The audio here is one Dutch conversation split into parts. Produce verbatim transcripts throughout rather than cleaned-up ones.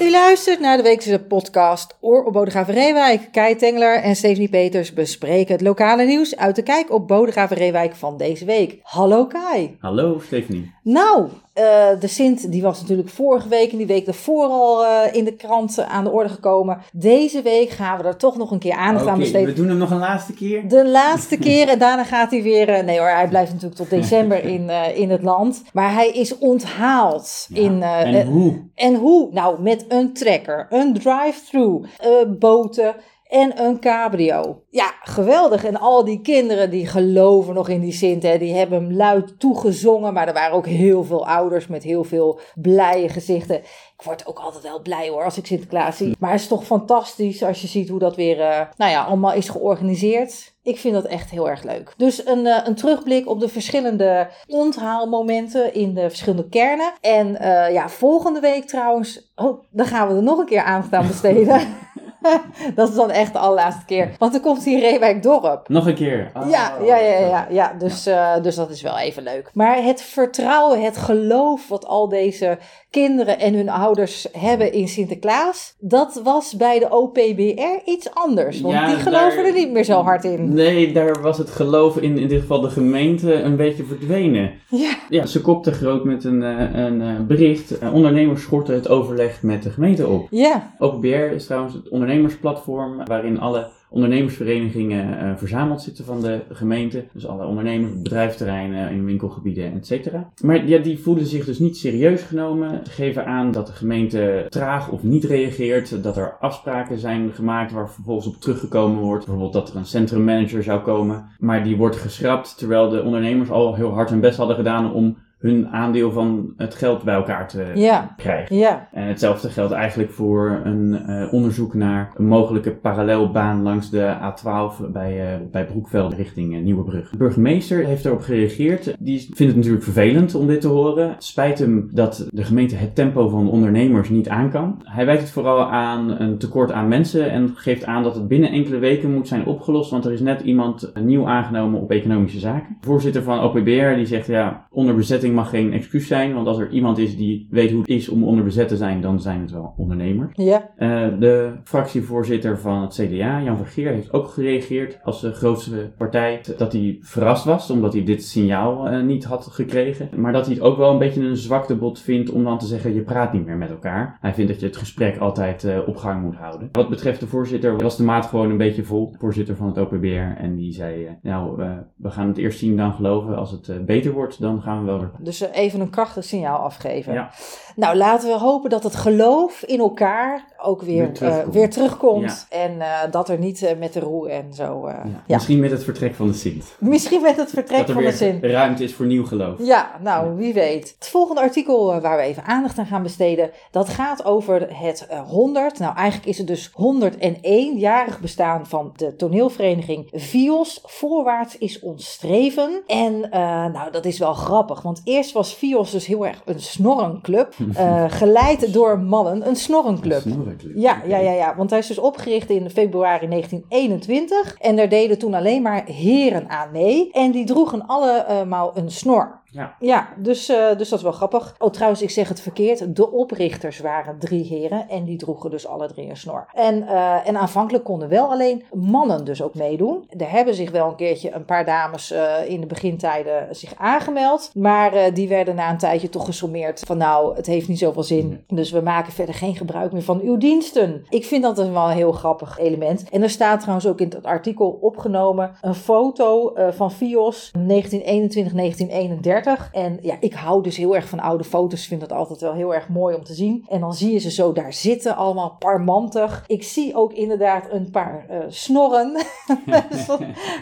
U luistert naar de wekelijkse podcast Oor op Bodegraven-Reeuwijk. Key Tengler en Stephanie Peters bespreken het lokale nieuws uit de Kijk op Bodegraven-Reeuwijk van deze week. Hallo Key. Hallo Stephanie. Nou, uh, de Sint die was natuurlijk vorige week en die week daarvoor al uh, in de krant uh, aan de orde gekomen. Deze week gaan we er toch nog een keer aandacht okay, aan besteden. We doen hem nog een laatste keer. De laatste keer en daarna gaat hij weer... Uh, nee hoor, hij blijft natuurlijk tot december in, uh, in het land. Maar hij is onthaald. Ja, in, uh, en hoe? Uh, en hoe? Nou, met een trekker, een drive-thru, uh, boten... en een cabrio. Ja, geweldig. En al die kinderen die geloven nog in die Sint. Hè, die hebben hem luid toegezongen. Maar er waren ook heel veel ouders met heel veel blije gezichten. Ik word ook altijd wel blij hoor als ik Sinterklaas zie. Maar het is toch fantastisch als je ziet hoe dat weer uh, nou ja, allemaal is georganiseerd. Ik vind dat echt heel erg leuk. Dus een, uh, een terugblik op de verschillende onthaalmomenten in de verschillende kernen. En uh, ja, volgende week trouwens. Oh, dan gaan we er nog een keer aandacht aan besteden. Dat is dan echt de allerlaatste keer. Want er komt hier Reeuwijk-dorp. Nog een keer. Oh. Ja, ja, ja, ja, ja. Dus, uh, dus dat is wel even leuk. Maar het vertrouwen, het geloof wat al deze kinderen en hun ouders hebben in Sinterklaas. Dat was bij de O P B R iets anders. Want ja, die geloven daar, er niet meer zo hard in. Nee, daar was het geloof in, in dit geval de gemeente, een beetje verdwenen. Ja. Ja, ze kopte groot met een, een bericht. Ondernemers schorten het overleg met de gemeente op. Ja. O P B R is trouwens het ondernemersplatform waarin alle ondernemersverenigingen uh, verzameld zitten van de gemeente. Dus alle ondernemers, bedrijfterreinen, in winkelgebieden, et cetera. Maar ja, die voelen zich dus niet serieus genomen. Ze geven aan dat de gemeente traag of niet reageert. Dat er afspraken zijn gemaakt waar vervolgens op teruggekomen wordt. Bijvoorbeeld dat er een centrummanager zou komen. Maar die wordt geschrapt terwijl de ondernemers al heel hard hun best hadden gedaan om... hun aandeel van het geld bij elkaar te ja. krijgen. Ja. En hetzelfde geldt eigenlijk voor een uh, onderzoek naar een mogelijke parallelbaan langs de A twaalf bij, uh, bij Broekvelden richting uh, Nieuwebrug. De burgemeester heeft daarop gereageerd. Die vindt het natuurlijk vervelend om dit te horen. Het spijt hem dat de gemeente het tempo van ondernemers niet aan kan. Hij wijt het vooral aan een tekort aan mensen en geeft aan dat het binnen enkele weken moet zijn opgelost, want er is net iemand nieuw aangenomen op economische zaken. De voorzitter van O P B R die zegt ja, onderbezetting mag geen excuus zijn, want als er iemand is die weet hoe het is om onderbezet te zijn, dan zijn het wel ondernemers. Ja. Uh, de fractievoorzitter van het C D A, Jan Vergeer, heeft ook gereageerd als de grootste partij dat hij verrast was, omdat hij dit signaal uh, niet had gekregen. Maar dat hij het ook wel een beetje een zwaktebod vindt om dan te zeggen, je praat niet meer met elkaar. Hij vindt dat je het gesprek altijd uh, op gang moet houden. Wat betreft de voorzitter was de maat gewoon een beetje vol. De voorzitter van het O P B R en die zei, uh, nou, uh, we gaan het eerst zien dan geloven. Als het uh, beter wordt, dan gaan we wel er. Dus even een krachtig signaal afgeven. Ja. Nou, laten we hopen dat het geloof in elkaar ook weer, weer terugkomt. Uh, weer terugkomt. Ja. En uh, dat er niet uh, met de roe en zo... Uh, ja. Ja. Misschien met het vertrek van de Sint. Misschien met het vertrek van de Sint. Dat er ruimte is voor nieuw geloof. Ja, nou, ja. Wie weet. Het volgende artikel uh, waar we even aandacht aan gaan besteden... dat gaat over het uh, honderd. Nou, eigenlijk is het dus honderdeenjarig bestaan van de toneelvereniging Vios. Voorwaarts is ons streven. En uh, nou, dat is wel grappig, want... eerst was Vios dus heel erg een snorrenclub, uh, geleid door mannen, een snorrenclub. Een snorrenclub. Ja, ja, ja, ja, want hij is dus opgericht in februari negentien eenentwintig en daar deden toen alleen maar heren aan mee en die droegen allemaal een snor. Ja, ja dus, uh, dus dat is wel grappig. Oh, trouwens, ik zeg het verkeerd. De oprichters waren drie heren en die droegen dus alle drie een snor. En, uh, en aanvankelijk konden wel alleen mannen dus ook meedoen. Er hebben zich wel een keertje een paar dames uh, in de begintijden zich aangemeld. Maar uh, die werden na een tijdje toch gesommeerd van nou, het heeft niet zoveel zin. Dus we maken verder geen gebruik meer van uw diensten. Ik vind dat een wel een heel grappig element. En er staat trouwens ook in het artikel opgenomen een foto uh, van Vios negentien eenentwintig negentien eenendertig. En ja, ik hou dus heel erg van oude foto's. Vind dat altijd wel heel erg mooi om te zien. En dan zie je ze zo daar zitten, allemaal parmantig. Ik zie ook inderdaad een paar uh, snorren.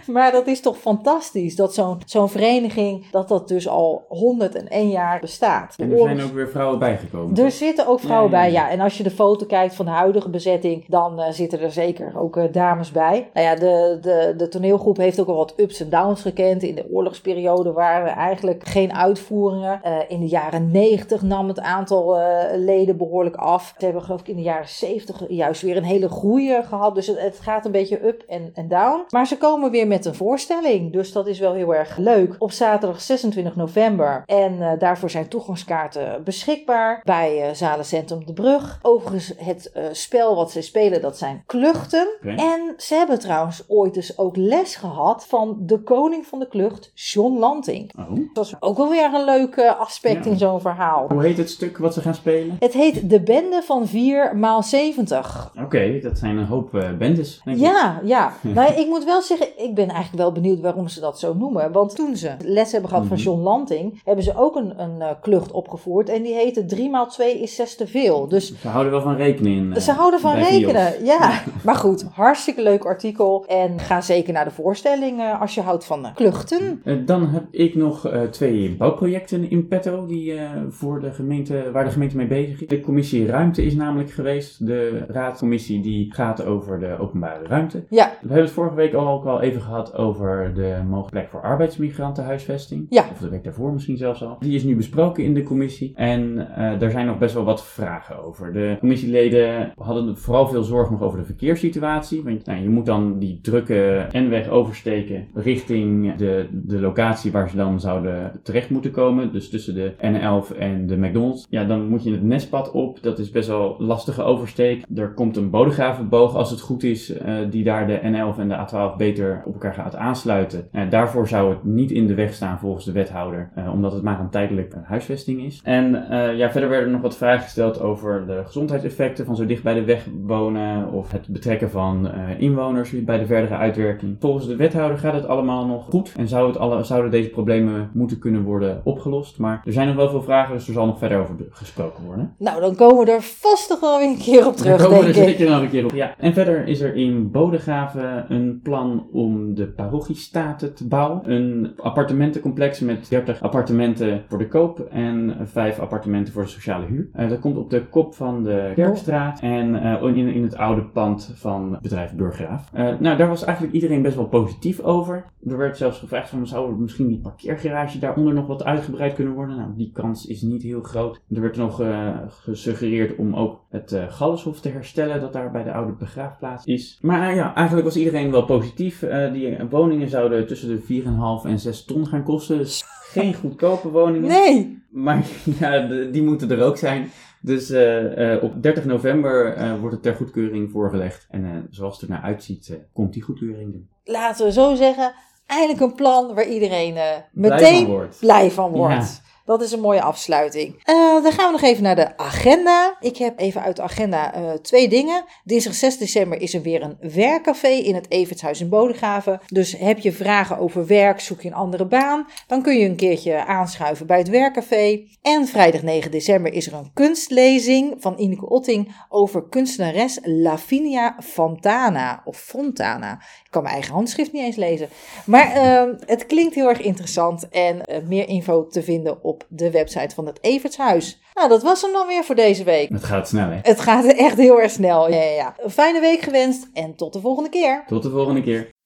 Maar dat is toch fantastisch. Dat zo'n, zo'n vereniging, dat dat dus al honderdéén jaar bestaat. En er zijn ook weer vrouwen bijgekomen. Er toch? Zitten ook vrouwen ja, ja, ja. bij, ja. En als je de foto kijkt van de huidige bezetting, dan uh, zitten er zeker ook uh, dames bij. Nou ja, de, de, de toneelgroep heeft ook al wat ups en downs gekend. In de oorlogsperiode waren we eigenlijk... geen uitvoeringen. Uh, in de jaren negentig nam het aantal uh, leden behoorlijk af. Ze hebben geloof ik in de jaren zeventig juist weer een hele groei gehad. Dus het, het gaat een beetje up en down. Maar ze komen weer met een voorstelling. Dus dat is wel heel erg leuk. Op zaterdag zesentwintig november. En uh, daarvoor zijn toegangskaarten beschikbaar bij uh, Zalencentrum De Brug. Overigens het uh, spel wat ze spelen, dat zijn kluchten. Okay. En ze hebben trouwens ooit dus ook les gehad van de koning van de klucht, John Lanting. Oh. Dat is ook wel weer een leuke aspect ja. in zo'n verhaal. Hoe heet het stuk wat ze gaan spelen? Het heet De Bende van vier maal zeventig. Oké, okay, dat zijn een hoop uh, bendes. Denk ja, ik. ja. Nou, ik moet wel zeggen, ik ben eigenlijk wel benieuwd waarom ze dat zo noemen. Want toen ze les hebben gehad mm-hmm. van John Lanting, hebben ze ook een, een uh, klucht opgevoerd. En die heette drie maal twee is zes te veel. Dus ze houden wel van rekenen. In, uh, ze houden van rekenen, Vios. ja. Maar goed, hartstikke leuk artikel. En ga zeker naar de voorstelling uh, als je houdt van uh, kluchten. Uh, dan heb ik nog uh, twee bouwprojecten in petto die, uh, voor de gemeente, waar de gemeente mee bezig is. De commissie Ruimte is namelijk geweest. De raadscommissie die gaat over de openbare ruimte. Ja. We hebben het vorige week al ook al even gehad over de mogelijke plek voor arbeidsmigrantenhuisvesting. Ja. Of de week daarvoor misschien zelfs al. Die is nu besproken in de commissie. En uh, daar zijn nog best wel wat vragen over. De commissieleden hadden vooral veel zorg nog over de verkeerssituatie. Want nou, je moet dan die drukke N-weg oversteken richting de, de locatie waar ze dan zouden terecht moeten komen. Dus tussen de N elf en de McDonalds. Ja, dan moet je het nespad op. Dat is best wel lastige oversteek. Er komt een Bodegravenboog als het goed is uh, die daar de N elf en de A twaalf beter op elkaar gaat aansluiten. Uh, daarvoor zou het niet in de weg staan volgens de wethouder. Uh, omdat het maar een tijdelijke huisvesting is. En uh, ja, verder werden er nog wat vragen gesteld over de gezondheidseffecten van zo dicht bij de weg wonen. Of het betrekken van uh, inwoners bij de verdere uitwerking. Volgens de wethouder gaat het allemaal nog goed. En zou het alle, zouden deze problemen moeten kunnen worden opgelost. Maar er zijn nog wel veel vragen, dus er zal nog verder over gesproken worden. Nou, dan komen we er vast nog wel een keer op terug, denk ik. Dan komen we er zeker nog een keer op. Ja. En verder is er in Bodegraven een plan om de parochiestaten te bouwen. Een appartementencomplex met dertig appartementen voor de koop en vijf appartementen voor de sociale huur. Uh, dat komt op de kop van de Kerkstraat en uh, in, in het oude pand van bedrijf Burgraaf. Uh, nou, daar was eigenlijk iedereen best wel positief over. Er werd zelfs gevraagd van, zou misschien die parkeergarage daaronder nog wat uitgebreid kunnen worden? Nou, die kans is niet heel groot. Er werd nog uh, gesuggereerd om ook het uh, Galleshof te herstellen, dat daar bij de oude begraafplaats is. Maar uh, ja, eigenlijk was iedereen wel positief. Uh, die woningen zouden tussen de vier komma vijf en zes ton gaan kosten. Dus geen goedkope woningen. Nee! Maar ja, de, die moeten er ook zijn. Dus uh, uh, op dertig november uh, wordt het ter goedkeuring voorgelegd. En uh, zoals het er naar uitziet, uh, komt die goedkeuring doen. Laten we zo zeggen, eindelijk een plan waar iedereen uh, meteen blij van wordt. Blij van wordt. Ja. Dat is een mooie afsluiting. Uh, dan gaan we nog even naar de agenda. Ik heb even uit de agenda uh, twee dingen. Dinsdag zes december is er weer een werkcafé in het Evertshuis in Bodegraven. Dus heb je vragen over werk, zoek je een andere baan, dan kun je een keertje aanschuiven bij het werkcafé. En vrijdag negen december is er een kunstlezing van Ineke Otting over kunstenares Lavinia Fontana. Of Fontana. Ik kan mijn eigen handschrift niet eens lezen. Maar uh, het klinkt heel erg interessant en uh, meer info te vinden op de website van het Evertshuis. Nou, dat was hem dan weer voor deze week. Het gaat snel, hè? Het gaat echt heel erg snel. Ja, ja, ja. Een fijne week gewenst en tot de volgende keer. Tot de volgende keer.